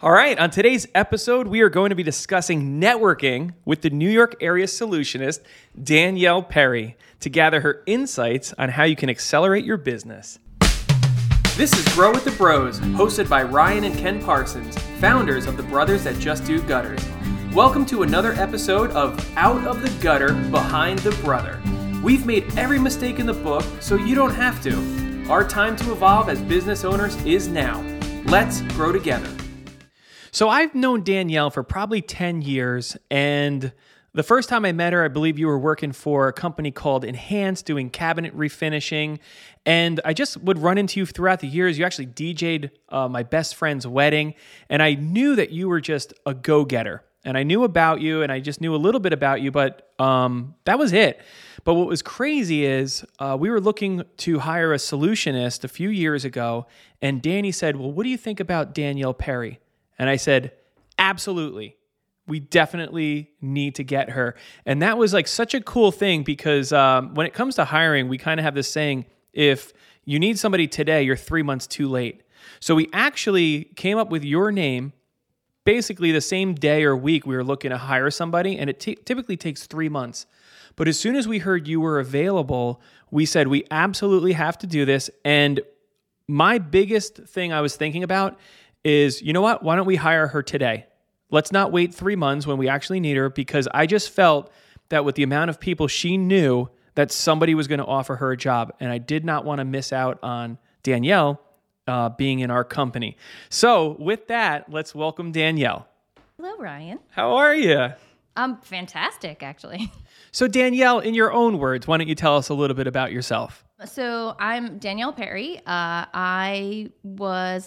All right, on today's episode, we are going to be discussing networking with the New York area solutionist, Danielle Perry, to gather her insights on how you can accelerate your business. This is Grow with the Bros, hosted by Ryan and Ken Parsons, founders of the Brothers That Just Do Gutters. Welcome to another episode of Out of the Gutter Behind the Brother. We've made every mistake in the book, so you don't have to. Our time to evolve as business owners is now. Let's grow together. So I've known Danielle for probably 10 years, and the first time I met her, I believe you were working for a company called Enhance doing cabinet refinishing, and I just would run into you throughout the years. You actually DJ'd my best friend's wedding, and I knew that you were just a go-getter, and I knew about you, and I just knew a little bit about you, but that was it. But what was crazy is we were looking to hire a solutionist a few years ago, and Danny said, well, what do you think about Danielle Perry? And I said, absolutely. We definitely need to get her. And that was like such a cool thing because when it comes to hiring, we kind of have this saying, if you need somebody today, you're 3 months too late. So we actually came up with your name basically the same day or week we were looking to hire somebody, and it typically takes 3 months. But as soon as we heard you were available, we said, we absolutely have to do this. And my biggest thing I was thinking about is, you know what, why don't we hire her today? Let's not wait 3 months when we actually need her, because I just felt that with the amount of people she knew, that somebody was going to offer her a job, and I did not want to miss out on Danielle being in our company. So with that, let's welcome Danielle. Hello, Ryan. How are you? I'm fantastic, actually. So Danielle, in your own words, why don't you tell us a little bit about yourself? So I'm Danielle Perry. A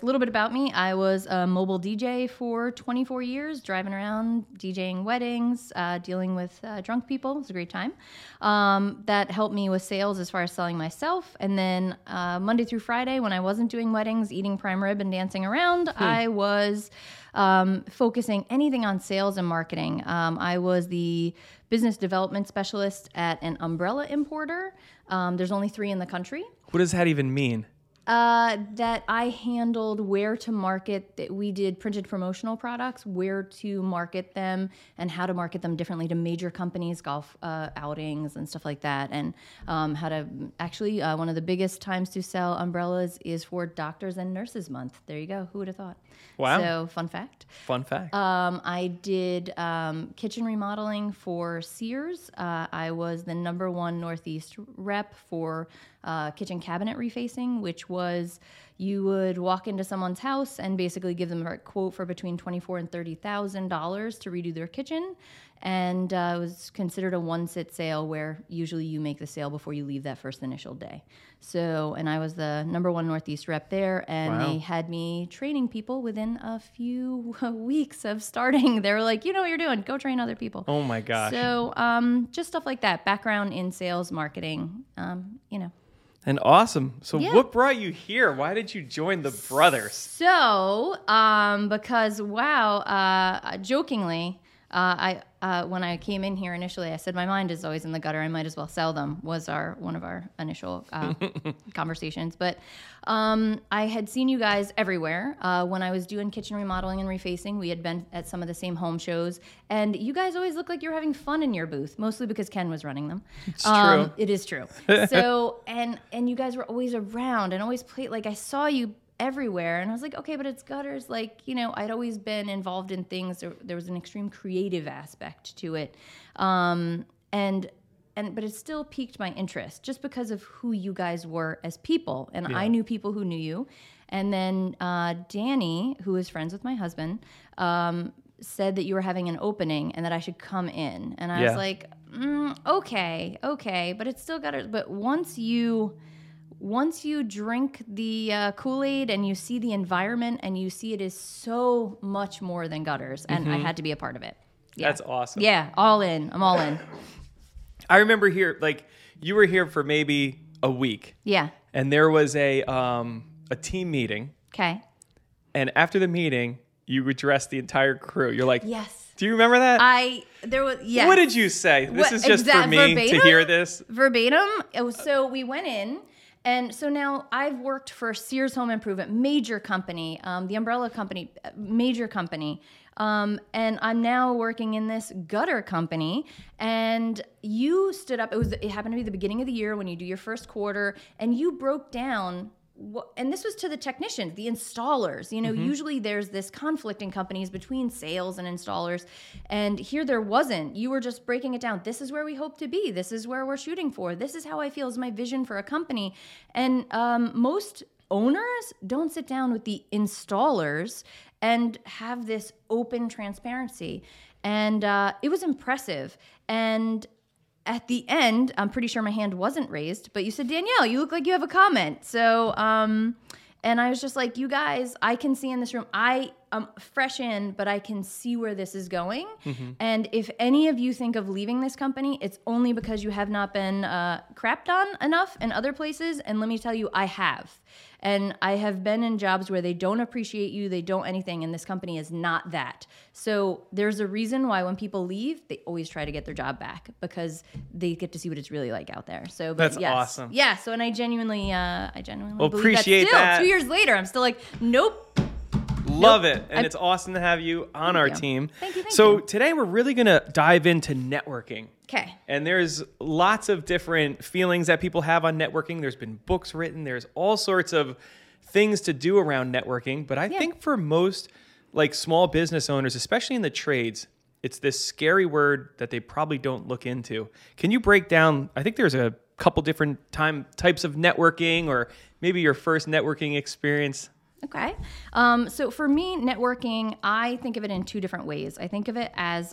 little bit about me. I was a mobile DJ for 24 years, driving around, DJing weddings, dealing with drunk people. It was a great time. That helped me with sales as far as selling myself. And then Monday through Friday, when I wasn't doing weddings, eating prime rib and dancing around, I was focusing anything on sales and marketing. I was the business development specialist at an umbrella importer. There's only 3 in the country. What does that even mean? That I handled where to market, that we did printed promotional products, where to market them and how to market them differently to major companies, golf outings and stuff like that. And how to actually, one of the biggest times to sell umbrellas is for Doctors and Nurses Month. There you go. Who would have thought? Wow. So fun fact. I did kitchen remodeling for Sears. I was the #1 Northeast rep for kitchen cabinet refacing, which was you would walk into someone's house and basically give them a quote for between $24,000 and $30,000 to redo their kitchen. And it was considered a one-sit sale where usually you make the sale before you leave that first initial day. So, and I was the #1 Northeast rep there, and Wow. They had me training people within a few weeks of starting. They were like, you know what you're doing. Go train other people. Oh, my gosh. So just stuff like that. Background in sales, marketing, you know. And awesome. So What brought you here? Why did you join the Brothers? So, because, jokingly, I when I came in here initially, I said, my mind is always in the gutter. I might as well sell them, was one of our initial conversations. But I had seen you guys everywhere. When I was doing kitchen remodeling and refacing, we had been at some of the same home shows. And you guys always looked like you were having fun in your booth, mostly because Ken was running them. It's true. It is true. So, and you guys were always around and always played. Like, I saw you everywhere. And I was like, okay, but it's gutters. Like, you know, I'd always been involved in things. There was an extreme creative aspect to it. But it still piqued my interest just because of who you guys were as people. And I knew people who knew you. And then Danny, who is friends with my husband, said that you were having an opening and that I should come in. And I was like, okay, but it's still gutters. But once you drink the Kool-Aid and you see the environment and you see it is so much more than gutters, and I had to be a part of it. Yeah. That's awesome. Yeah, all in. I'm all in. I remember here, like, you were here for maybe a week. Yeah. And there was a team meeting. Okay. And after the meeting, you addressed the entire crew. You're like, yes. Do you remember that? Yes. What did you say? This is just for me verbatim? To hear this. Verbatim. So we went in. And so now I've worked for Sears Home Improvement, major company, the umbrella company, major company. And I'm now working in this gutter company. And you stood up, it happened to be the beginning of the year when you do your first quarter, and you broke down, and this was to the technicians, the installers. You know, mm-hmm. usually there's this conflict in companies between sales and installers, and here there wasn't. You were just breaking it down. This is where we hope to be. This is where we're shooting for. This is how I feel is my vision for a company. And most owners don't sit down with the installers and have this open transparency. And it was impressive. And at the end, I'm pretty sure my hand wasn't raised, but you said, Danielle, you look like you have a comment. So, and I was just like, you guys, I can see in this room, I am fresh in, but I can see where this is going. Mm-hmm. And if any of you think of leaving this company, it's only because you have not been crapped on enough in other places. And let me tell you, I have. And I have been in jobs where they don't appreciate you, they don't anything, and this company is not that. So there's a reason why when people leave, they always try to get their job back because they get to see what it's really like out there. So but that's yes. awesome. Yeah. So and I genuinely well, believe appreciate that. Still, that. 2 years later, I'm still like, nope. Love it. And it's awesome to have you on our team. Thank you. So today we're really going to dive into networking. Okay. And there's lots of different feelings that people have on networking. There's been books written. There's all sorts of things to do around networking. But I think for most like small business owners, especially in the trades, it's this scary word that they probably don't look into. Can you break down, I think there's a couple different types of networking or maybe your first networking experience? Okay. So for me, networking, I think of it in two different ways. I think of it as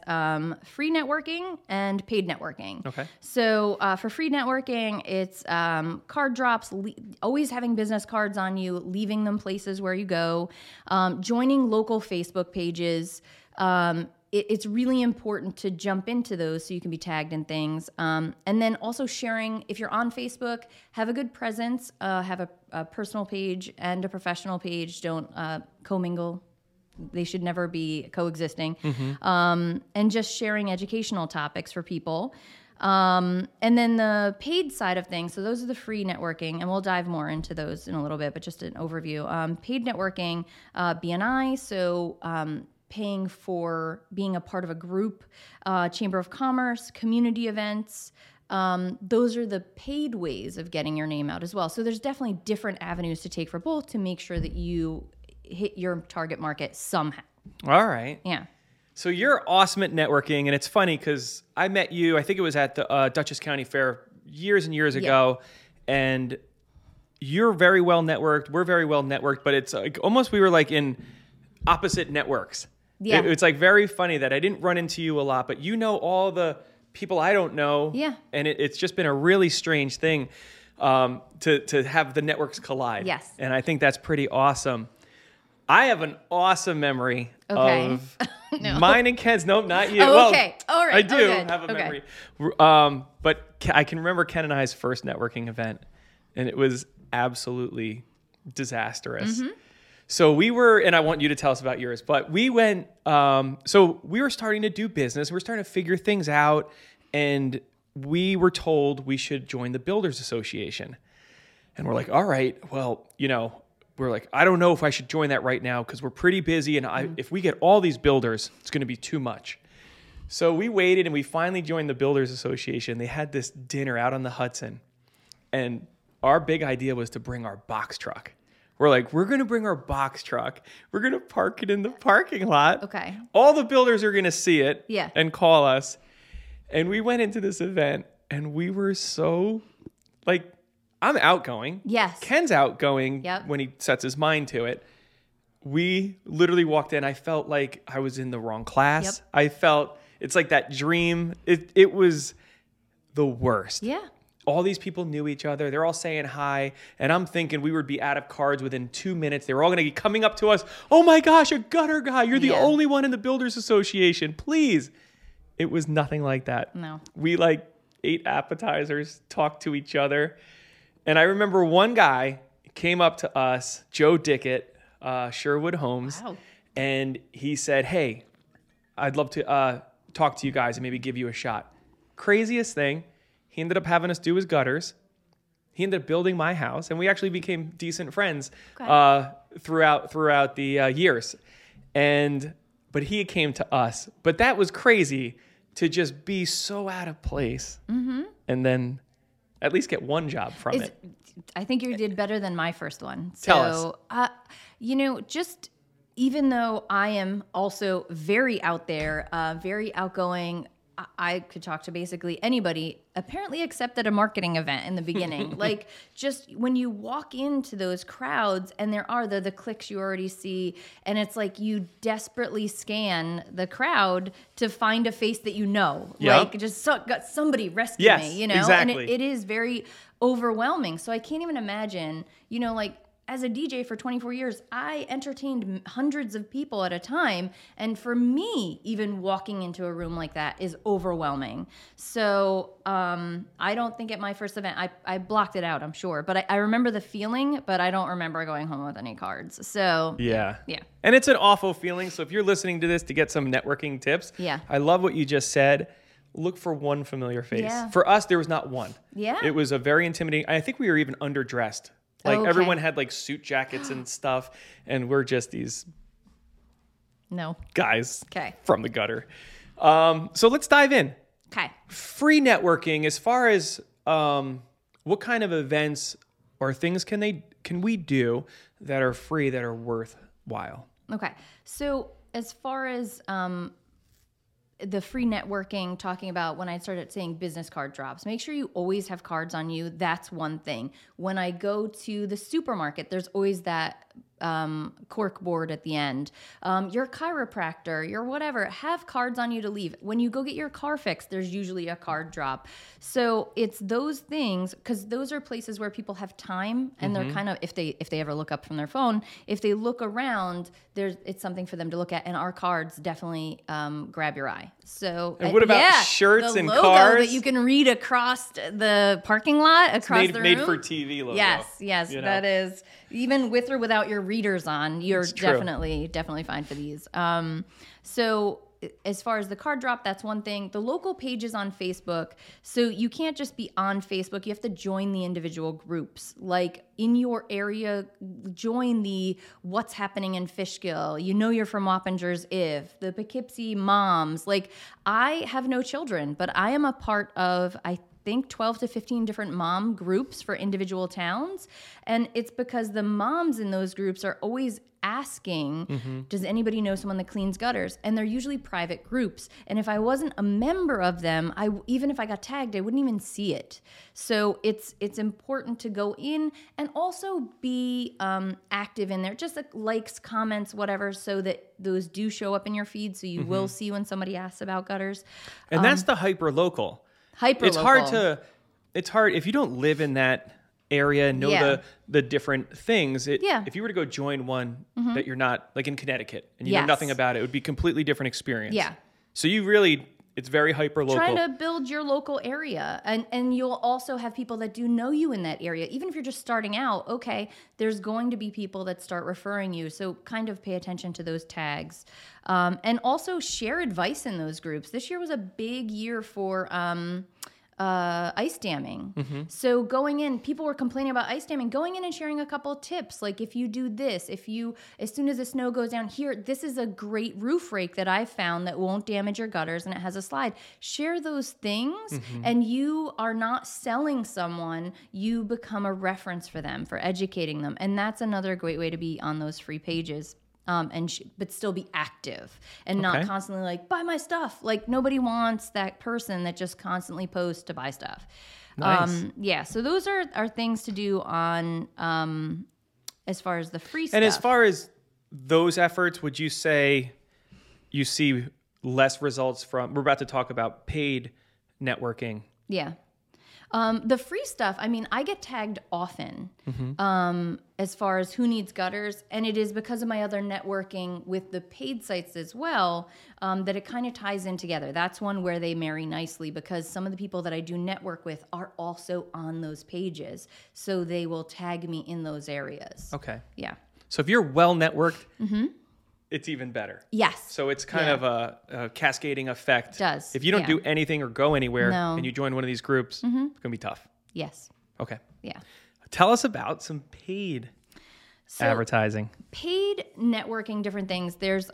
free networking and paid networking. Okay. So for free networking, it's card drops, always having business cards on you, leaving them places where you go, joining local Facebook pages. It's really important to jump into those so you can be tagged in things. And then also sharing, if you're on Facebook, have a good presence, have a personal page and a professional page. Don't commingle. They should never be coexisting. Mm-hmm. And just sharing educational topics for people. And then the paid side of things, so those are the free networking, and we'll dive more into those in a little bit, but just an overview. Paid networking, BNI, so paying for being a part of a group, Chamber of Commerce, community events. Those are the paid ways of getting your name out as well. So there's definitely different avenues to take for both to make sure that you hit your target market somehow. All right. Yeah. So you're awesome at networking, and it's funny because I met you, I think it was at the Dutchess County Fair years and years ago, and you're very well networked, we're very well networked, but it's like almost we were like in opposite networks. Yeah. It's like very funny that I didn't run into you a lot, but you know all the people I don't know. Yeah. And it's just been a really strange thing to have the networks collide. Yes. And I think that's pretty awesome. I have an awesome memory of no. mine and Ken's. Nope, not you. Oh, okay. Well, all right. I do have a memory. But I can remember Ken and I's first networking event, and it was absolutely disastrous. Mm-hmm. So we were, and I want you to tell us about yours, but we went, so we were starting to do business. We were starting to figure things out, and we were told we should join the Builders Association. And we're like, all right, well, you know, we're like, I don't know if I should join that right now because we're pretty busy, and if we get all these builders, it's going to be too much. So we waited, and we finally joined the Builders Association. They had this dinner out on the Hudson, and our big idea was to bring our box truck. We're like, we're going to bring our box truck. We're going to park it in the parking lot. Okay. All the builders are going to see it and call us. And we went into this event, and we were so, like, I'm outgoing. Yes. Ken's outgoing when he sets his mind to it. We literally walked in. I felt like I was in the wrong class. Yep. I felt, it's like that dream. It was the worst. Yeah. All these people knew each other. They're all saying hi. And I'm thinking we would be out of cards within 2 minutes. They were all going to be coming up to us. Oh my gosh, a gutter guy. You're the only one in the Builders Association. Please. It was nothing like that. No. We like ate appetizers, talked to each other. And I remember one guy came up to us, Joe Dickett, Sherwood Holmes. Wow. And he said, hey, I'd love to talk to you guys and maybe give you a shot. Craziest thing. He ended up having us do his gutters. He ended up building my house, and we actually became decent friends throughout the years. But he came to us. But that was crazy to just be so out of place, mm-hmm. and then at least get one job from it. I think you did better than my first one. Tell us. Just even though I am also very out there, very outgoing, I could talk to basically anybody, apparently except at a marketing event in the beginning. Like, just when you walk into those crowds and there are the clicks you already see, and it's like you desperately scan the crowd to find a face that you know. Yep. Like, just got somebody rescue me, exactly. And it is very overwhelming. So I can't even imagine, as a DJ for 24 years, I entertained hundreds of people at a time. And for me, even walking into a room like that is overwhelming. So I don't think at my first event, I blocked it out, I'm sure. But I remember the feeling, but I don't remember going home with any cards. So yeah. And it's an awful feeling. So if you're listening to this to get some networking tips, I love what you just said. Look for one familiar face. Yeah. For us, there was not one. Yeah. It was a very intimidating. I think we were even underdressed. Everyone had suit jackets and stuff, and we're just these guys from the gutter. So let's dive in. Okay. Free networking, as far as what kind of events or things can we do that are free, that are worthwhile? Okay. So as far as the free networking, talking about when I started saying business card drops, make sure you always have cards on you. That's one thing. When I go to the supermarket, there's always that cork board at the end. Your chiropractor, your whatever, have cards on you to leave. When you go get your car fixed, there's usually a card drop. So it's those things, because those are places where people have time, and mm-hmm. they're kind of, if they ever look up from their phone, if they look around, it's something for them to look at. And our cards definitely grab your eye. So and what about shirts and logo cars that you can read across the parking lot, across the room? Made for TV logo. Yes, that is, even with or without your readers on, you're definitely fine for these. So as far as the card drop, that's one thing. The local pages on Facebook. So you can't just be on Facebook. You have to join the individual groups. Like in your area, join the What's Happening in Fishkill. You're from Wappinger's If, the Poughkeepsie Moms. Like, I have no children, but I am a part of, I think, 12 to 15 different mom groups for individual towns. And it's because the moms in those groups are always asking, mm-hmm. does anybody know someone that cleans gutters? And they're usually private groups. And if I wasn't a member of them, even if I got tagged, I wouldn't even see it. So it's important to go in and also be active in there, just likes, comments, whatever, so that those do show up in your feed. So you mm-hmm. will see when somebody asks about gutters. And that's the hyper-local. It's hard if you don't live in that area and know the different things. If you were to go join one mm-hmm. that you're not, like in Connecticut, and you know nothing about it, it would be a completely different experience. Yeah. So it's very hyper-local. Try to build your local area. And you'll also have people that do know you in that area. Even if you're just starting out, there's going to be people that start referring you. So kind of pay attention to those tags. And also share advice in those groups. This year was a big year for ice damming. Mm-hmm. So going in, people were complaining about ice damming, going in and sharing a couple tips. Like, if you do this, as soon as the snow goes down here, this is a great roof rake that I found that won't damage your gutters, and it has a slide. Share those things, mm-hmm. and you are not selling someone. You become a reference for them, for educating them. And that's another great way to be on those free pages. But still be active and not constantly buy my stuff. Like, nobody wants that person that just constantly posts to buy stuff. Nice. So those are things to do on as far as the free stuff. And as far as those efforts, would you say you see less results from? We're about to talk about paid networking. Yeah. The free stuff, I get tagged often, mm-hmm. As far as who needs gutters. And it is because of my other networking with the paid sites as well, that it kind of ties in together. That's one where they marry nicely, because some of the people that I do network with are also on those pages. So they will tag me in those areas. Okay. Yeah. So if you're well networked, mm-hmm. it's even better. Yes. So it's kind of a cascading effect. It does. If you don't do anything or go anywhere and you join one of these groups, it's going to be tough. Yes. Okay. Yeah. Tell us about some paid advertising. Paid networking, different things. There's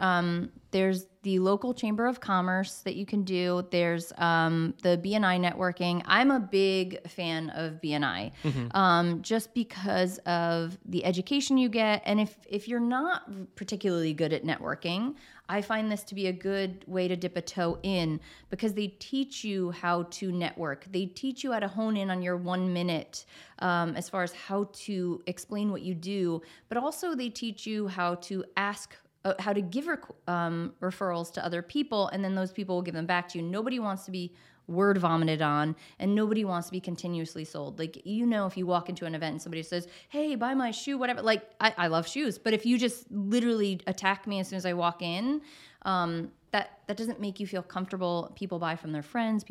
the local chamber of commerce that you can do. There's the BNI networking. I'm a big fan of BNI, just because of the education you get. And if you're not particularly good at networking, I find this to be a good way to dip a toe in, because they teach you how to network. They teach you how to hone in on your 1 minute, as far as how to explain what you do, but also they teach you how to ask, how to give referrals to other people, and then those people will give them back to you. Nobody wants to be word vomited on, and nobody wants to be continuously sold. Like, you know, if you walk into an event and somebody says, hey, buy my shoe, whatever, like I love shoes, but if you just literally attack me as soon as I walk in, that doesn't make you feel comfortable. People buy from their friends,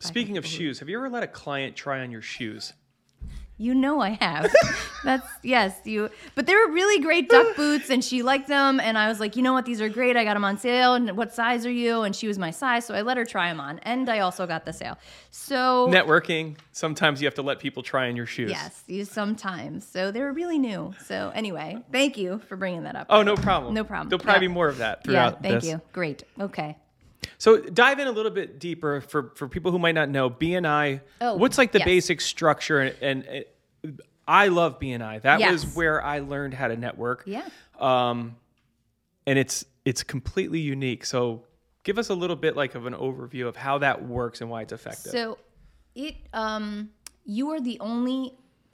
Speaking of shoes, have you ever let a client try on your shoes? You know I have. But they were really great duck boots, and she liked them, and I was like, you know what, these are great. I got them on sale, and what size are you? And she was my size, so I let her try them on, and I also got the sale. So networking, sometimes you have to let people try on your shoes. Yes, sometimes. So they were really new. So anyway, thank you for bringing that up. Oh, no problem. No problem. There'll probably be more of that throughout this. Yeah, thank you. Great. Okay. So dive in a little bit deeper for people who might not know BNI. What's like the basic structure? And I love BNI. That was where I learned how to network. Yeah. And it's completely unique. So give us a little bit like of an overview of how that works and why it's effective. So you are the only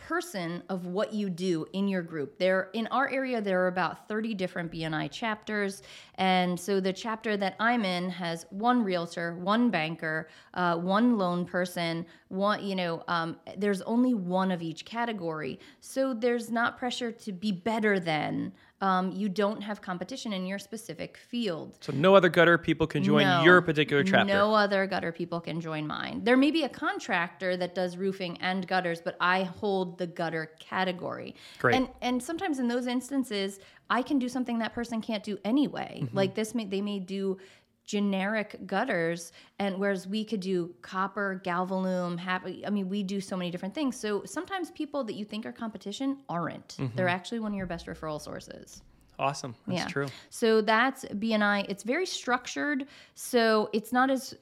person of what you do in your group. In our area, there are about 30 different BNI chapters. And so the chapter that I'm in has one realtor, one banker, one loan person, there's only one of each category. So there's not pressure to be better than. You don't have competition in your specific field. So no other gutter people can join your particular chapter. No other gutter people can join mine. There may be a contractor that does roofing and gutters, but I hold the gutter category. Great. And sometimes in those instances, I can do something that person can't do anyway. Mm-hmm. Like they may do generic gutters, and whereas we could do copper, galvalume, we do so many different things. So sometimes people that you think are competition aren't. Mm-hmm. They're actually one of your best referral sources. Awesome. That's true. So that's BNI. It's very structured. So it's not as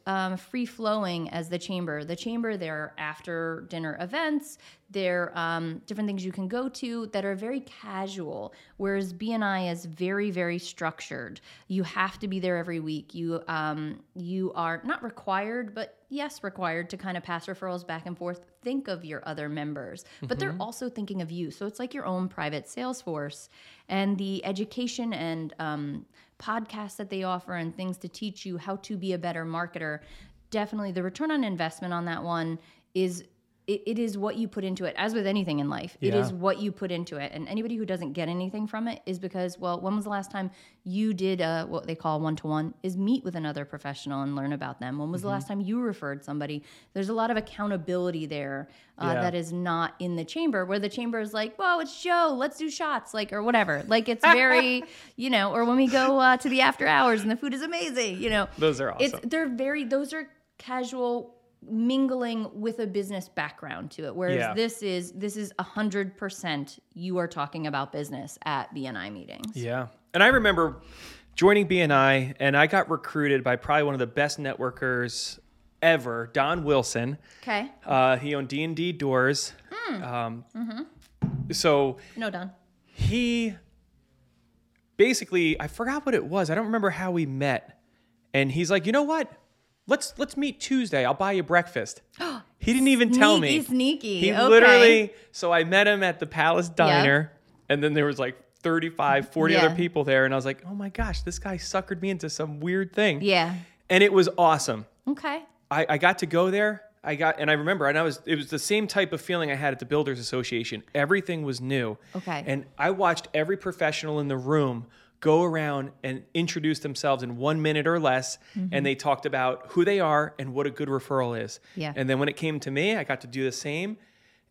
free-flowing as the chamber. The chamber, there are after-dinner events. There are different things you can go to that are very casual, whereas BNI is very, very structured. You have to be there every week. You are not required, but yes, required to kind of pass referrals back and forth, think of your other members, but they're also thinking of you. So it's like your own private sales force, and the education and podcasts that they offer and things to teach you how to be a better marketer. Definitely the return on investment on that one is it is what you put into it. As with anything in life, it is what you put into it. And anybody who doesn't get anything from it is because, when was the last time you did what they call one-to-one, is meet with another professional and learn about them? When was the last time you referred somebody? There's a lot of accountability there that is not in the chamber, where the chamber is like, whoa, it's Joe, let's do shots, like, or whatever. Like, it's very, or when we go to the after hours and the food is amazing, Those are awesome. Those are casual mingling with a business background to it, whereas this is 100% you are talking about business at BNI meetings. Yeah. And I remember joining BNI, and I got recruited by probably one of the best networkers ever, Don Wilson. Okay. He owned D&D Doors. So no, Don. He basically, I forgot what it was. I don't remember how we met. And he's like, you know what? Let's meet Tuesday. I'll buy you breakfast. He didn't even tell me. Sneaky. He literally, so I met him at the Palace Diner, and then there was like 35, 40 other people there, and I was like, oh my gosh, this guy suckered me into some weird thing. Yeah. And it was awesome. Okay. I got to go there. I remember, it was the same type of feeling I had at the Builders Association. Everything was new. Okay. And I watched every professional in the room go around and introduce themselves in 1 minute or less, and they talked about who they are and what a good referral is. Yeah. And then when it came to me, I got to do the same.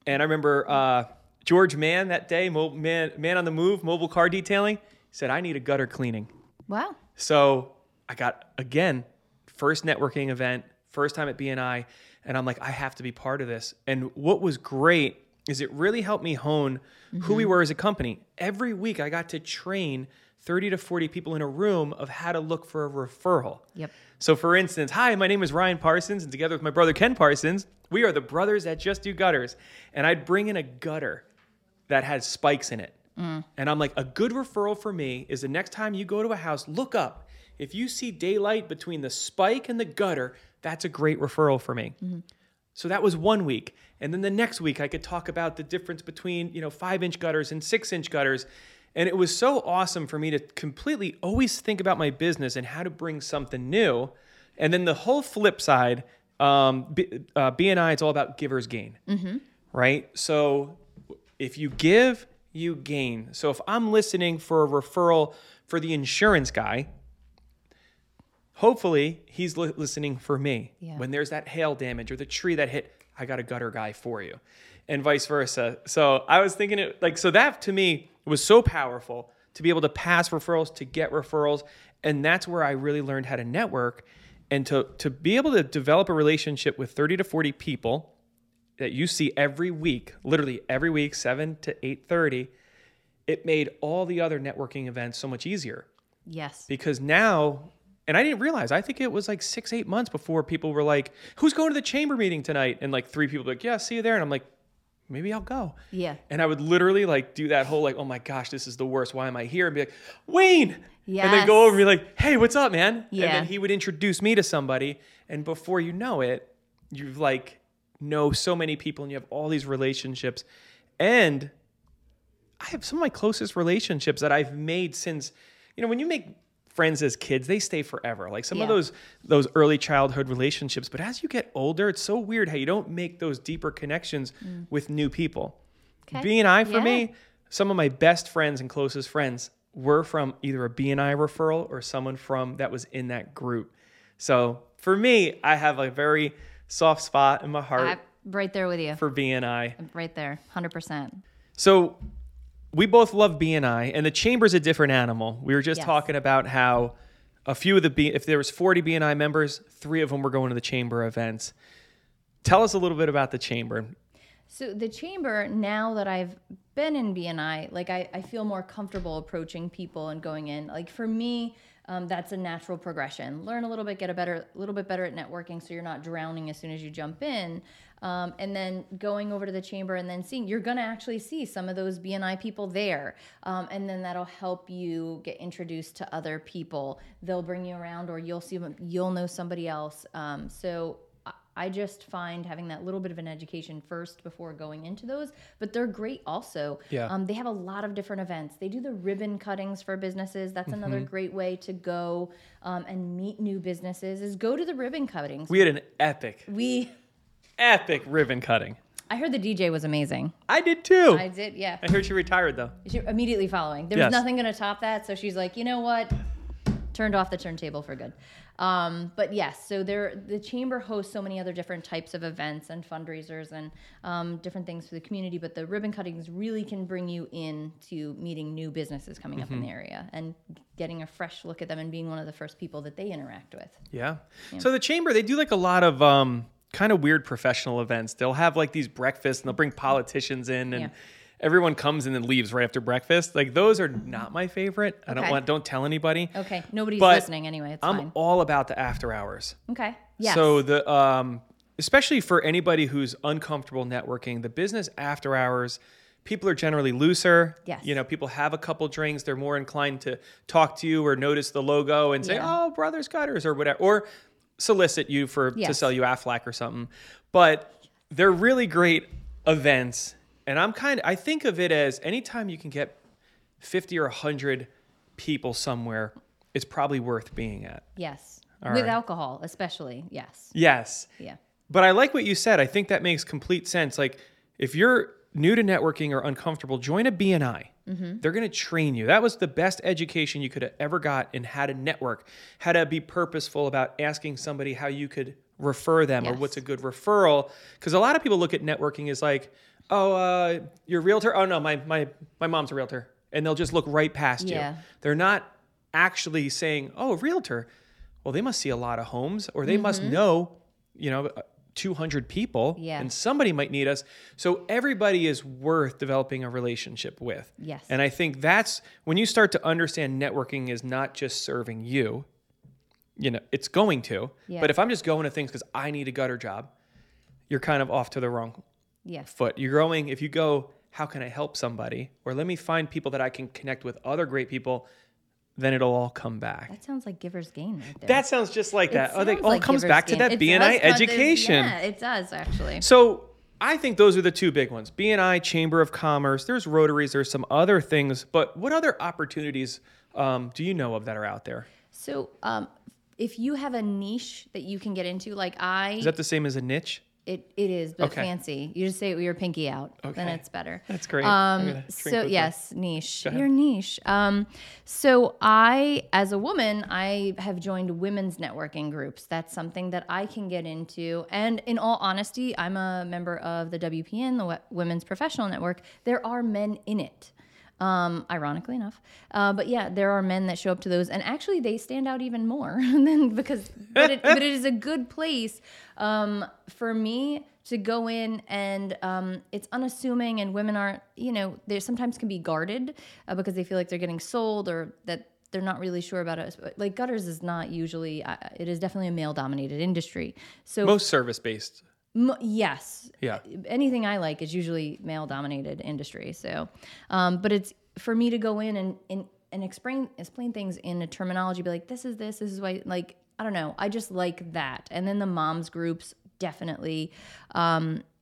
And I remember George Mann that day, Man on the Move, mobile car detailing, said, I need a gutter cleaning. Wow. So I got, again, first networking event, first time at BNI, and I'm like, I have to be part of this. And what was great is it really helped me hone who we were as a company. Every week I got to train 30 to 40 people in a room of how to look for a referral. Yep. So for instance, hi, my name is Ryan Parsons, and together with my brother Ken Parsons, we are the Brothers That Just Do Gutters. And I'd bring in a gutter that had spikes in it. And I'm like, a good referral for me is the next time you go to a house, look up. If you see daylight between the spike and the gutter, that's a great referral for me. Mm-hmm. So that was one week. And then the next week I could talk about the difference between, 5-inch gutters and 6-inch gutters. And it was so awesome for me to completely always think about my business and how to bring something new. And then the whole flip side, BNI, it's all about givers gain, right? So if you give, you gain. So if I'm listening for a referral for the insurance guy, hopefully he's listening for me. Yeah. When there's that hail damage or the tree that hit, I got a gutter guy for you, and vice versa. So I was thinking so that to me was so powerful to be able to pass referrals, to get referrals. And that's where I really learned how to network and to be able to develop a relationship with 30 to 40 people that you see every week, literally every week, 7 to 8:30. It made all the other networking events so much easier. Yes. Because now, and I didn't realize, I think it was 6-8 months before people were like, who's going to the chamber meeting tonight? And 3 people were like, yeah, see you there. And I'm like, maybe I'll go. Yeah. And I would literally do that whole oh my gosh, this is the worst. Why am I here? And be like, Wayne. Yes. And then go over and be like, hey, what's up, man? Yeah. And then he would introduce me to somebody. And before you know it, you've know so many people and you have all these relationships. And I have some of my closest relationships that I've made since, when you make friends as kids, they stay forever. Some of those early childhood relationships. But as you get older, it's so weird how you don't make those deeper connections with new people. Okay. BNI for me, some of my best friends and closest friends were from either a BNI referral or someone that was in that group. So for me, I have a very soft spot in my heart. I'm right there with you. For BNI. I'm right there, 100%. So we both love BNI, and the chamber's a different animal. We were just talking about how a few of if there was 40 BNI members, 3 of them were going to the chamber events. Tell us a little bit about the chamber. So the chamber, now that I've been in BNI, I feel more comfortable approaching people and going in. For me, that's a natural progression. Learn a little bit, get a little bit better at networking, so you're not drowning as soon as you jump in. And then going over to the chamber and then seeing, you're going to actually see some of those BNI people there. And then that'll help you get introduced to other people. They'll bring you around, or you'll know somebody else. So I just find having that little bit of an education first before going into those, but they're great also. Yeah. They have a lot of different events. They do the ribbon cuttings for businesses. That's another great way to go and meet new businesses, is go to the ribbon cuttings. We had an epic ribbon cutting. I heard the DJ was amazing. I did too. I did, yeah. I heard she retired though. She immediately following. There was nothing going to top that, so she's like, you know what? Turned off the turntable for good. But yes, so the chamber hosts so many other different types of events and fundraisers and different things for the community, but the ribbon cuttings really can bring you in to meeting new businesses coming up in the area and getting a fresh look at them and being one of the first people that they interact with. Yeah. So the chamber, they do a lot of kind of weird professional events. They'll have these breakfasts and they'll bring politicians in and everyone comes in and leaves right after breakfast. Those are not my favorite. Okay. Don't tell anybody. Okay. Nobody's listening anyway. It's fine. I'm all about the after hours. Okay. Yes. So the, especially for anybody who's uncomfortable networking, the business after hours, people are generally looser. Yes. People have a couple drinks. They're more inclined to talk to you or notice the logo and say, oh, Brothers Gutters or whatever, or solicit you to sell you Aflac or something. But they're really great events. And I think of it as anytime you can get 50 or 100 people somewhere, it's probably worth being at. Yes. All with alcohol, especially. Yes. Yes. Yeah. But I like what you said. I think that makes complete sense. If you're new to networking or uncomfortable, join a BNI. They're going to train you. That was the best education you could have ever got in how to network, how to be purposeful about asking somebody how you could refer them or what's a good referral. Because a lot of people look at networking as you're a realtor? Oh, no, my mom's a realtor. And they'll just look right past you. They're not actually saying, oh, a realtor. Well, they must see a lot of homes, or they must know, 200 people, yeah, and somebody might need us. So everybody is worth developing a relationship with. Yes. And I think that's when you start to understand networking is not just serving you, you know, it's going to, yeah, but if I'm just going to things because I need a gutter job, you're kind of off to the wrong foot. You're growing. If you go, how can I help somebody? Or let me find people that I can connect with other great people, then it'll all come back. That sounds like giver's gain right there. That sounds just like that. It comes back to that BNI education. Yeah, it does actually. So I think those are the two big ones. BNI, Chamber of Commerce, there's Rotaries, there's some other things, but what other opportunities do you know of that are out there? So if you have a niche that you can get into, like is that the same as a niche? It is, but fancy. You just say it with your pinky out, then it's better. That's great. Niche. Your niche. So I, as a woman, I have joined women's networking groups. That's something that I can get into. And in all honesty, I'm a member of the WPN, the Women's Professional Network. There are men in it. Ironically enough. But yeah, there are men that show up to those, and actually they stand out even more than but it is a good place for me to go in, and it's unassuming, and women aren't, you know, they sometimes can be guarded because they feel like they're getting sold or that they're not really sure about us. Like gutters is not usually, it is definitely a male dominated industry. So most service-based. Yes. Yeah. Anything I like is usually male-dominated industry. So, but it's for me to go in and explain things in a terminology, be like, this is why, like, I don't know. I just like that. And then the moms groups, definitely.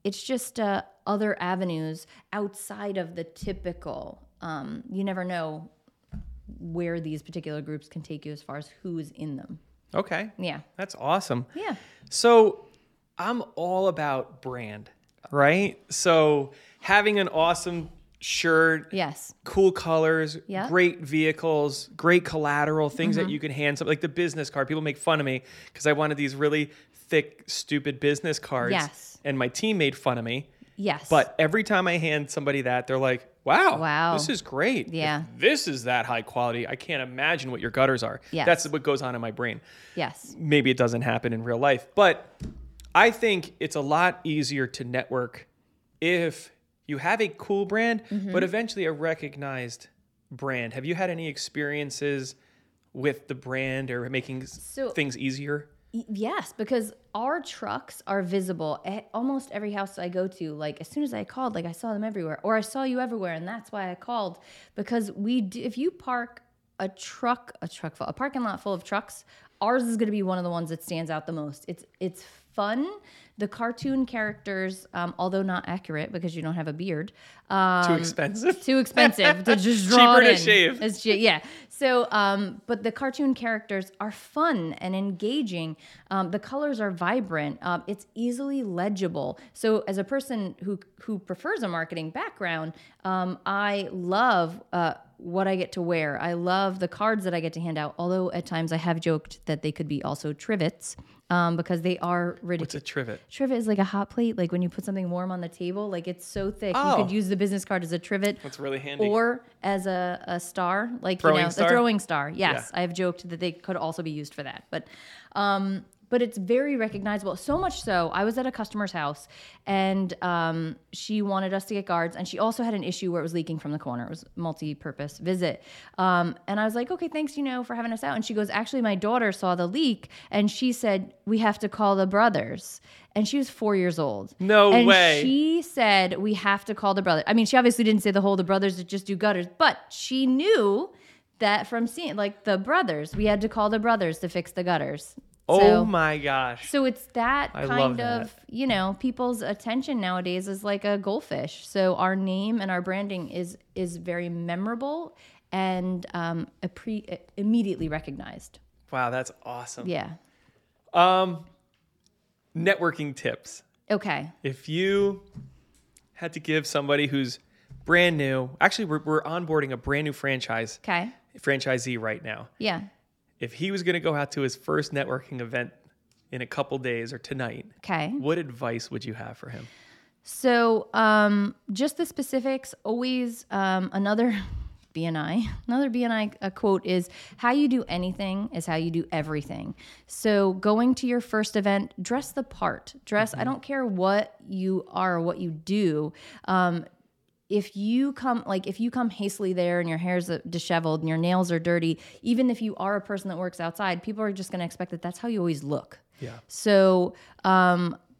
It's just other avenues outside of the typical. You never know where these particular groups can take you as far as who's in them. Okay. Yeah. That's awesome. Yeah. So I'm all about brand, right? So having an awesome shirt, yes, cool colors, yeah, great vehicles, great collateral, things that you can hand something, like the business card. People make fun of me because I wanted these really thick, stupid business cards, yes, and my team made fun of me. Yes. But every time I hand somebody that, they're like, wow, this is great. Yeah. If this is that high quality, I can't imagine what your gutters are. Yes. That's what goes on in my brain. Yes. Maybe it doesn't happen in real life, but I think it's a lot easier to network if you have a cool brand, but eventually a recognized brand. Have you had any experiences with the brand or making things easier? Yes, because our trucks are visible at almost every house I go to. Like as soon as I called, like I saw them everywhere, or I saw you everywhere, and that's why I called, because if you park a parking lot full of trucks, ours is going to be one of the ones that stands out the most. It's fun. The cartoon characters, although not accurate because you don't have a beard. Too expensive to just draw. Cheaper to shave. Yeah. So, but the cartoon characters are fun and engaging. The colors are vibrant. It's easily legible. So as a person who prefers a marketing background, I love what I get to wear. I love the cards that I get to hand out, although at times I have joked that they could be also trivets. Because they are ridiculous. What's a trivet? Trivet is like a hot plate, like when you put something warm on the table, like it's so thick. Oh. You could use the business card as a trivet. That's really handy. Or as a star, like a throwing star. Yes, yeah. I've joked that they could also be used for that. But it's very recognizable. So much so, I was at a customer's house, and she wanted us to get guards, and she also had an issue where it was leaking from the corner. It was a multi-purpose visit. And I was like, okay, thanks, for having us out. And she goes, actually, my daughter saw the leak, and she said, we have to call the brothers. And she was 4 years old. No way. And she said, we have to call the brothers. I mean, she obviously didn't say the whole, the brothers that just do gutters, but she knew that from seeing, like, the brothers, we had to call the brothers to fix the gutters. Oh my gosh. So it's that kind of, people's attention nowadays is like a goldfish. So our name and our branding is very memorable and immediately recognized. Wow, that's awesome. Yeah. Networking tips. Okay. If you had to give somebody who's brand new, actually we're onboarding a brand new franchisee right now. Yeah. If he was going to go out to his first networking event in a couple days or tonight, what advice would you have for him? So just the specifics, always another BNI. Another BNI quote is, how you do anything is how you do everything. So going to your first event, dress the part. Dress, I don't care what you are or what you do. If you come hastily there and your hair's disheveled and your nails are dirty, even if you are a person that works outside, people are just going to expect that that's how you always look. Yeah. So,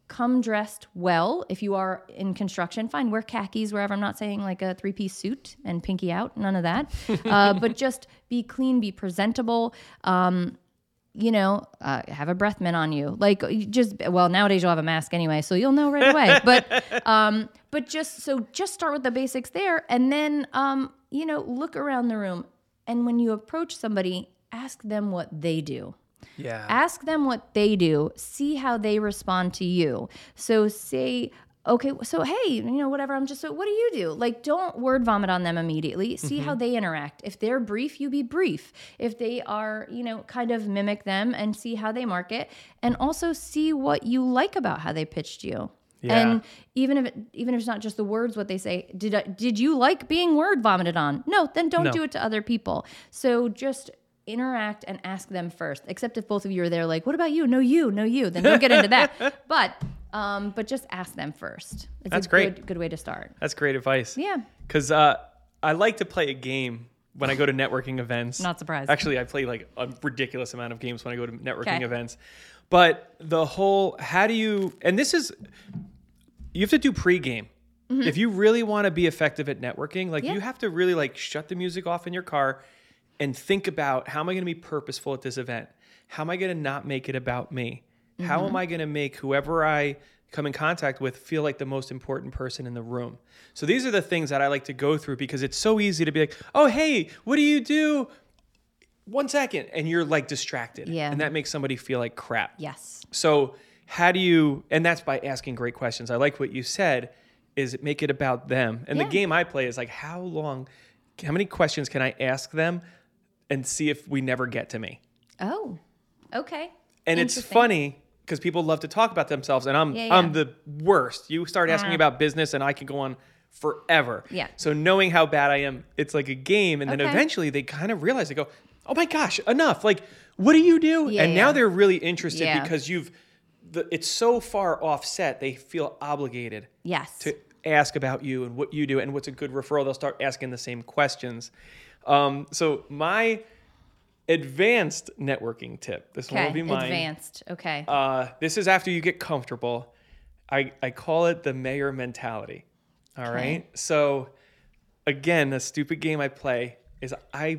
come dressed well. If you are in construction, fine, wear khakis wherever. I'm not saying like a 3-piece suit and pinky out, none of that. But just be clean, be presentable. Have a breath mint on you. Nowadays you'll have a mask anyway, so you'll know right away. But just start with the basics there, and then look around the room. And when you approach somebody, ask them what they do. Yeah. Ask them what they do. See how they respond to you. So say, okay, so hey, whatever. What do you do? Don't word vomit on them immediately. See how they interact. If they're brief, you be brief. If they are, kind of mimic them and see how they market, and also see what you like about how they pitched you. Yeah. And even if it's not just the words, what they say, did you like being word vomited on? No, then don't do it to other people. So just interact and ask them first, except if both of you are there like, what about you? No, you, then don't get into that. But just ask them first. That's a good way to start. That's great advice. Yeah. Because I like to play a game when I go to networking events. Not surprised. Actually, I play like a ridiculous amount of games when I go to networking events. But the whole, you have to do pre-game. Mm-hmm. If you really want to be effective at networking, you have to really shut the music off in your car and think about, how am I going to be purposeful at this event? How am I going to not make it about me? How am I going to make whoever I come in contact with feel like the most important person in the room? So these are the things that I like to go through, because it's so easy to be like, oh, hey, what do you do? 1 second. And you're distracted. Yeah. And that makes somebody feel like crap. Yes. So and that's by asking great questions. I like what you said, is make it about them. And the game I play is how many questions can I ask them and see if we never get to me? Oh, okay. And it's funny because people love to talk about themselves, and I'm the worst. You start asking me about business and I can go on forever. Yeah. So knowing how bad I am, it's like a game. And then eventually they kind of realize, they go, oh my gosh, enough. What do you do? Yeah, and now they're really interested because it's so far offset, they feel obligated to ask about you and what you do and what's a good referral. They'll start asking the same questions. So my advanced networking tip. This one will be mine. Advanced. Okay. This is after you get comfortable. I call it the mayor mentality. All right. So again, a stupid game I play is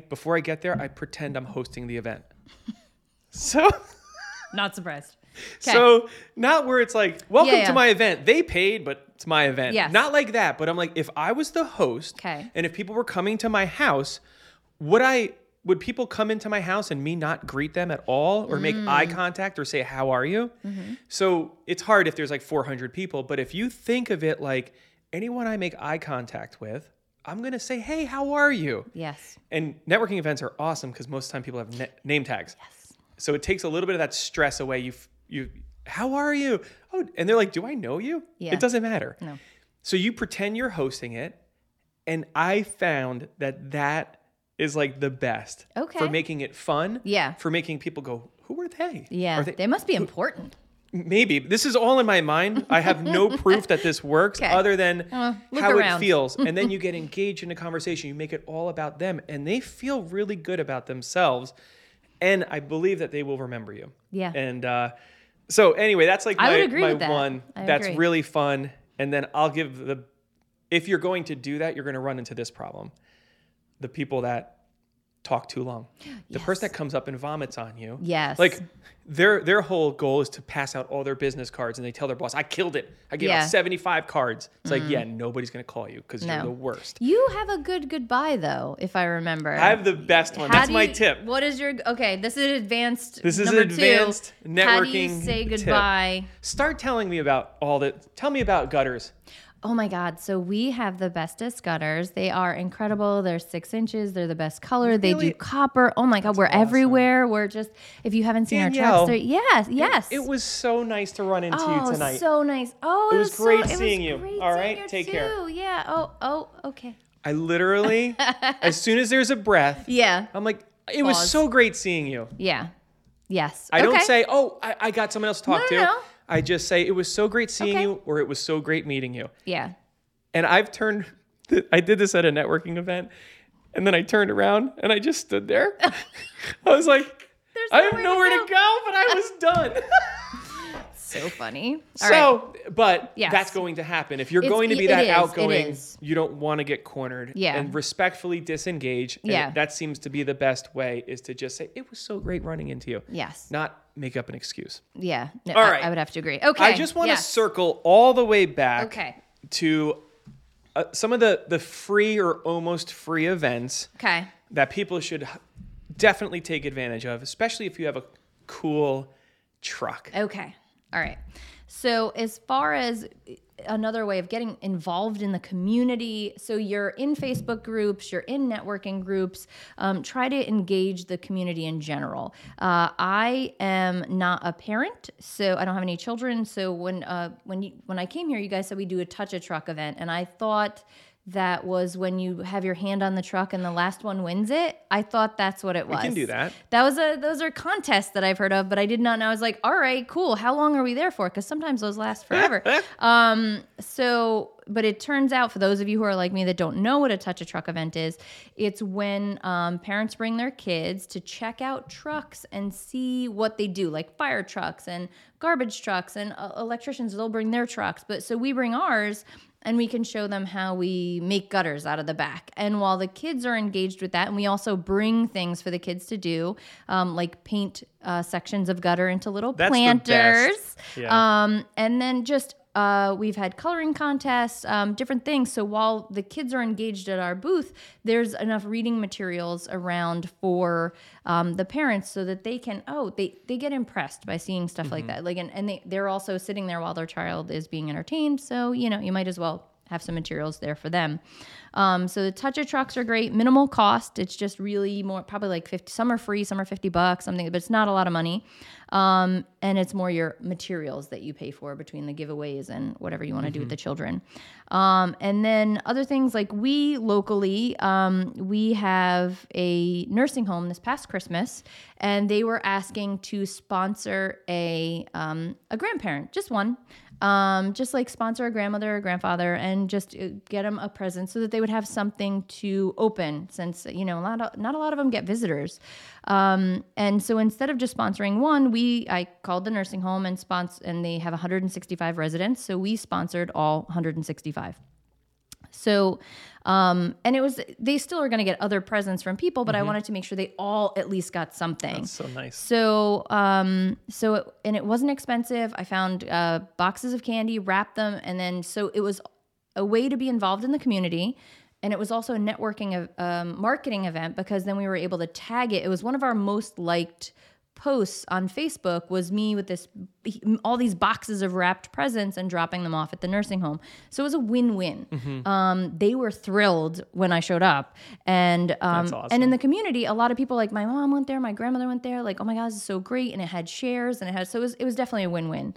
before I get there, I pretend I'm hosting the event. So not surprised. Okay. So not where it's like, welcome to my event. They paid, but it's my event. Yes. Not like that. But I'm like, if I was the host and if people were coming to my house, would people come into my house and me not greet them at all or make eye contact or say, how are you? Mm-hmm. So it's hard if there's 400 people. But if you think of it like, anyone I make eye contact with, I'm going to say, hey, how are you? Yes. And networking events are awesome because most of the time people have name tags. Yes. So it takes a little bit of that stress away. You how are you? Oh, and they're like, do I know you? Yeah. It doesn't matter. No. So you pretend you're hosting it. And I found that is the best for making it fun, for making people go, who are they? Yeah, they must be important. Maybe. This is all in my mind. I have no proof that this works other than how it feels. And then you get engaged in a conversation. You make it all about them, and they feel really good about themselves. And I believe that they will remember you. Yeah. And so anyway, that's my one. That's really fun. And then I'll give if you're going to do that, you're going to run into this problem. The people that talk too long, the person that comes up and vomits on you, their whole goal is to pass out all their business cards, and they tell their boss, "I killed it. I gave out 75 cards." It's nobody's gonna call you because you're the worst. You have a good goodbye though, if I remember. I have the best one. That's my tip. What is your This is advanced. This is number advanced two. Networking. How do you say goodbye? Tip. Start telling me about all that. Tell me about gutters. Oh my God. So we have the bestest gutters. They are incredible. They're 6 inches. They're the best color. Really? They do copper. Oh my God. We're awesome. Everywhere. We're just, if you haven't seen our tracks. Yes. It was so nice to run into you tonight. Oh, so nice. Oh, it was great seeing you. All right. Take care. Yeah. Oh, okay. I literally, as soon as there's a breath, yeah, I'm like, it Pause. Was so great seeing you. Yeah. Yes. I don't say, oh, I got someone else to talk to. No. I just say, it was so great seeing you, or it was so great meeting you. Yeah. And I've turned, I did this at a networking event, and then I turned around and I just stood there. I was like, I have nowhere to go, but I was done. So funny. All right. But yes, that's going to happen. If you're going to be that outgoing, you don't want to get cornered. Yeah. And respectfully disengage. And that seems to be the best way, is to just say, it was so great running into you. Yes. Not make up an excuse. Yeah. No, all right. I would have to agree. Okay. I just want to circle all the way back to some of the free or almost free events that people should definitely take advantage of, especially if you have a cool truck. Okay. All right. So as far as another way of getting involved in the community, so you're in Facebook groups, you're in networking groups, try to engage the community in general. I am not a parent, so I don't have any children. So when I came here, you guys said we do a touch a truck event, and I thought that was when you have your hand on the truck and the last one wins it. I thought that's what it was. We can do that. Those are contests that I've heard of, but I did not know. I was like, all right, cool. How long are we there for? Because sometimes those last forever. But it turns out, for those of you who are like me that don't know what a touch a truck event is, it's when parents bring their kids to check out trucks and see what they do, like fire trucks and garbage trucks and electricians. They'll bring their trucks, but so we bring ours. And we can show them how we make gutters out of the back. And while the kids are engaged with that, and we also bring things for the kids to do, like paint sections of gutter into little planters. Yeah. And then just we've had coloring contests, different things. So while the kids are engaged at our booth, there's enough reading materials around for the parents so that they can, they get impressed by seeing stuff like that. Like, and they're also sitting there while their child is being entertained. So, you might as well have some materials there for them. So the touch of trucks are great, minimal cost. It's just really more, probably like 50, some are free, some are $50, something, but it's not a lot of money. And it's more your materials that you pay for between the giveaways and whatever you want to do with the children. And then other things, like we locally, we have a nursing home this past Christmas, and they were asking to sponsor a grandparent, just one. Just like sponsor a grandmother or grandfather and just get them a present so that they would have something to open, since, not a lot of them get visitors. And so instead of just sponsoring one, I called the nursing home and they have 165 residents. So we sponsored all 165. So, and it was, they still are going to get other presents from people, but I wanted to make sure they all at least got something. That's so nice. So, and it wasn't expensive. I found, boxes of candy, wrapped them. And then, so it was a way to be involved in the community. And it was also a networking, marketing event, because then we were able to tag it. It was one of our most liked posts on Facebook, was me with all these boxes of wrapped presents and dropping them off at the nursing home. So it was a win-win. They were thrilled when I showed up, and that's awesome. And in the community, a lot of people, like my mom went there, my grandmother went there, like, oh my God, this is so great. And it had shares, and it was definitely a win-win.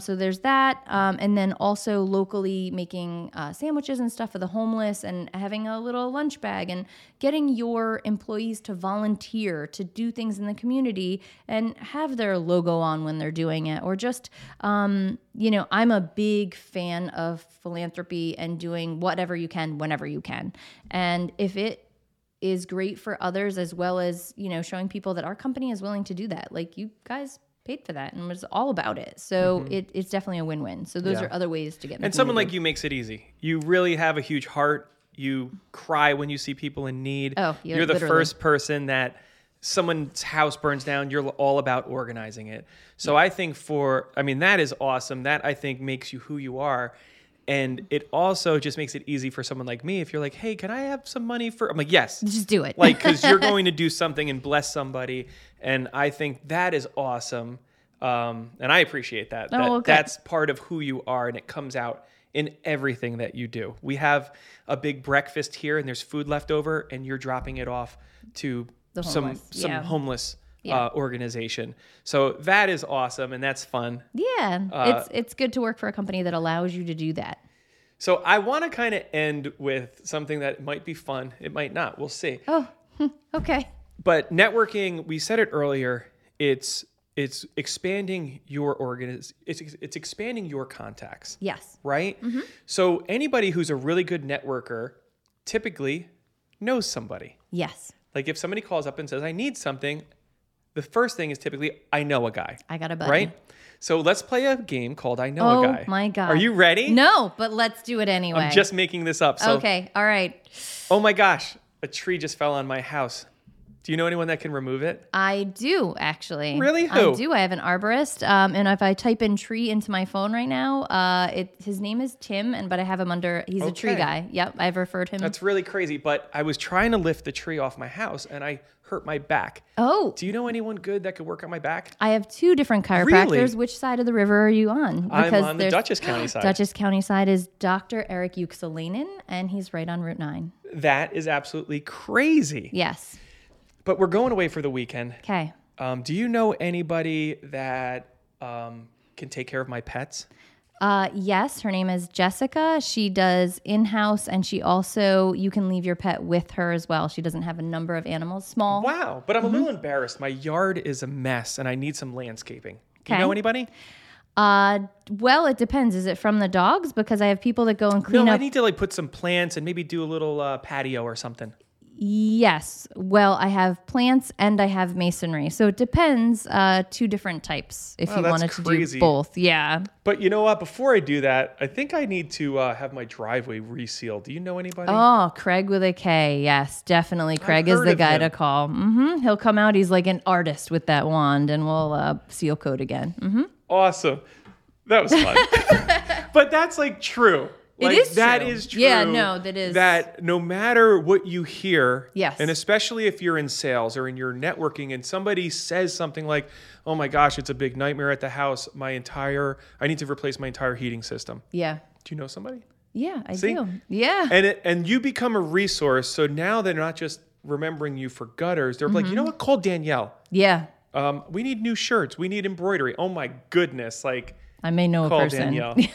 So there's that. And then also locally making sandwiches and stuff for the homeless, and having a little lunch bag, and getting your employees to volunteer to do things in the community and have their logo on when they're doing it, or just, I'm a big fan of philanthropy and doing whatever you can, whenever you can. And if it is great for others, as well as, showing people that our company is willing to do that, like you guys paid for that and was all about it. So it's definitely a win-win. So those are other ways to get involved. And someone like you makes it easy. You really have a huge heart. You cry when you see people in need. Oh, yeah, you're the first person that someone's house burns down. You're all about organizing it. So I think that is awesome. That, I think, makes you who you are. And it also just makes it easy for someone like me. If you're like, hey, can I have some money for... I'm like, yes. Just do it. Like, because you're going to do something and bless somebody. And I think that is awesome. And I appreciate that. That's part of who you are, and it comes out in everything that you do. We have a big breakfast here, and there's food left over, and you're dropping it off to some homeless organization. So that is awesome, and that's fun. Yeah. It's good to work for a company that allows you to do that. So I want to kind of end with something that might be fun. It might not. We'll see. Oh, okay. But networking, we said it earlier, it's expanding your it's expanding your contacts. Yes. Right? Mm-hmm. So anybody who's a really good networker typically knows somebody. Yes. Like if somebody calls up and says, I need something, the first thing is typically, I know a guy. I got a buddy. Right? So let's play a game called I Know a Guy. Oh my God. Are you ready? No, but let's do it anyway. I'm just making this up. So. Okay. All right. Oh my gosh. A tree just fell on my house. Do you know anyone that can remove it? I do, actually. Really? Who? I do. I have an arborist. And if I type in tree into my phone right now, his name is Tim, but I have him under, he's a tree guy. Yep, I've referred him. That's really crazy, but I was trying to lift the tree off my house, and I hurt my back. Oh. Do you know anyone good that could work on my back? I have two different chiropractors. Really? Which side of the river are you on? Because I'm on the Dutchess County side. Dutchess County side is Dr. Eric Uxalanen, and he's right on Route 9. That is absolutely crazy. Yes. But we're going away for the weekend. Okay. Do you know anybody that can take care of my pets? Yes. Her name is Jessica. She does in-house, and she also, you can leave your pet with her as well. She doesn't have a number of animals, small. Wow. But I'm a little embarrassed. My yard is a mess, and I need some landscaping. Do you know anybody? Well, it depends. Is it from the dogs? Because I have people that go and clean up. No, I need to put some plants and maybe do a little patio or something. Yes. Well, I have plants and I have masonry. So it depends, two different types if you wanted to do both. Yeah. But you know what? Before I do that, I think I need to have my driveway resealed. Do you know anybody? Oh, Craig with a K. Yes, definitely. Craig is the guy to call. Mm-hmm. He'll come out. He's like an artist with that wand, and we'll seal coat again. Mm-hmm. Awesome. That was fun. But that's true. That is true. Yeah, no, that is. That no matter what you hear, yes, and especially if you're in sales or in your networking and somebody says something like, oh my gosh, it's a big nightmare at the house. I need to replace my entire heating system. Yeah. Do you know somebody? Yeah, I do. Yeah. And you become a resource. So now they're not just remembering you for gutters. They're like, you know what? Call Danielle. Yeah. We need new shirts. We need embroidery. Oh my goodness. I may know a person. Call Danielle.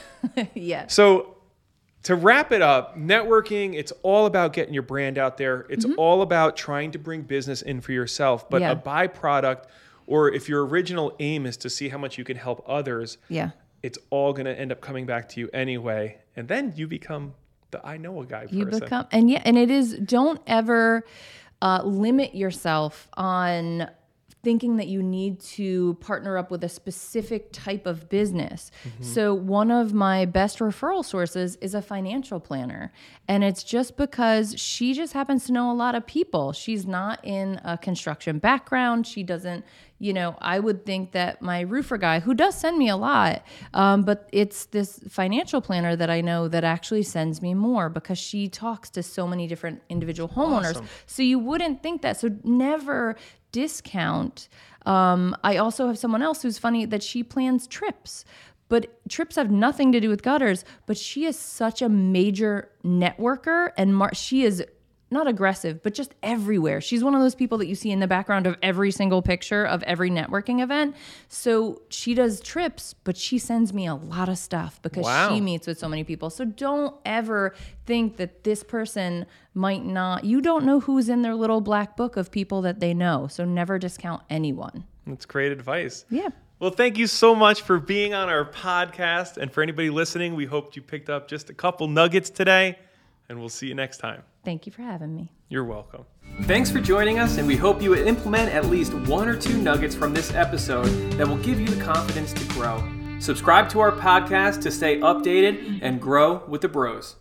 Yeah. So, to wrap it up, networking, it's all about getting your brand out there. It's all about trying to bring business in for yourself. But a byproduct, or if your original aim is to see how much you can help others, it's all going to end up coming back to you anyway. And then you become the I know a guy person. And it is, don't ever limit yourself on thinking that you need to partner up with a specific type of business. Mm-hmm. So one of my best referral sources is a financial planner. And it's just because she just happens to know a lot of people. She's not in a construction background. She doesn't, I would think that my roofer guy, who does send me a lot, but it's this financial planner that I know that actually sends me more because she talks to so many different individual homeowners. Awesome. So you wouldn't think that. So never discount. I also have someone else who's funny that she plans trips, but trips have nothing to do with gutters, but she is such a major networker and she is not aggressive, but just everywhere. She's one of those people that you see in the background of every single picture of every networking event. So she does trips, but she sends me a lot of stuff because she meets with so many people. So don't ever think that this person might not, you don't know who's in their little black book of people that they know. So never discount anyone. That's great advice. Yeah. Well, thank you so much for being on our podcast. And for anybody listening, we hope you picked up just a couple nuggets today, and we'll see you next time. Thank you for having me. You're welcome. Thanks for joining us, and we hope you implement at least one or two nuggets from this episode that will give you the confidence to grow. Subscribe to our podcast to stay updated and grow with the bros.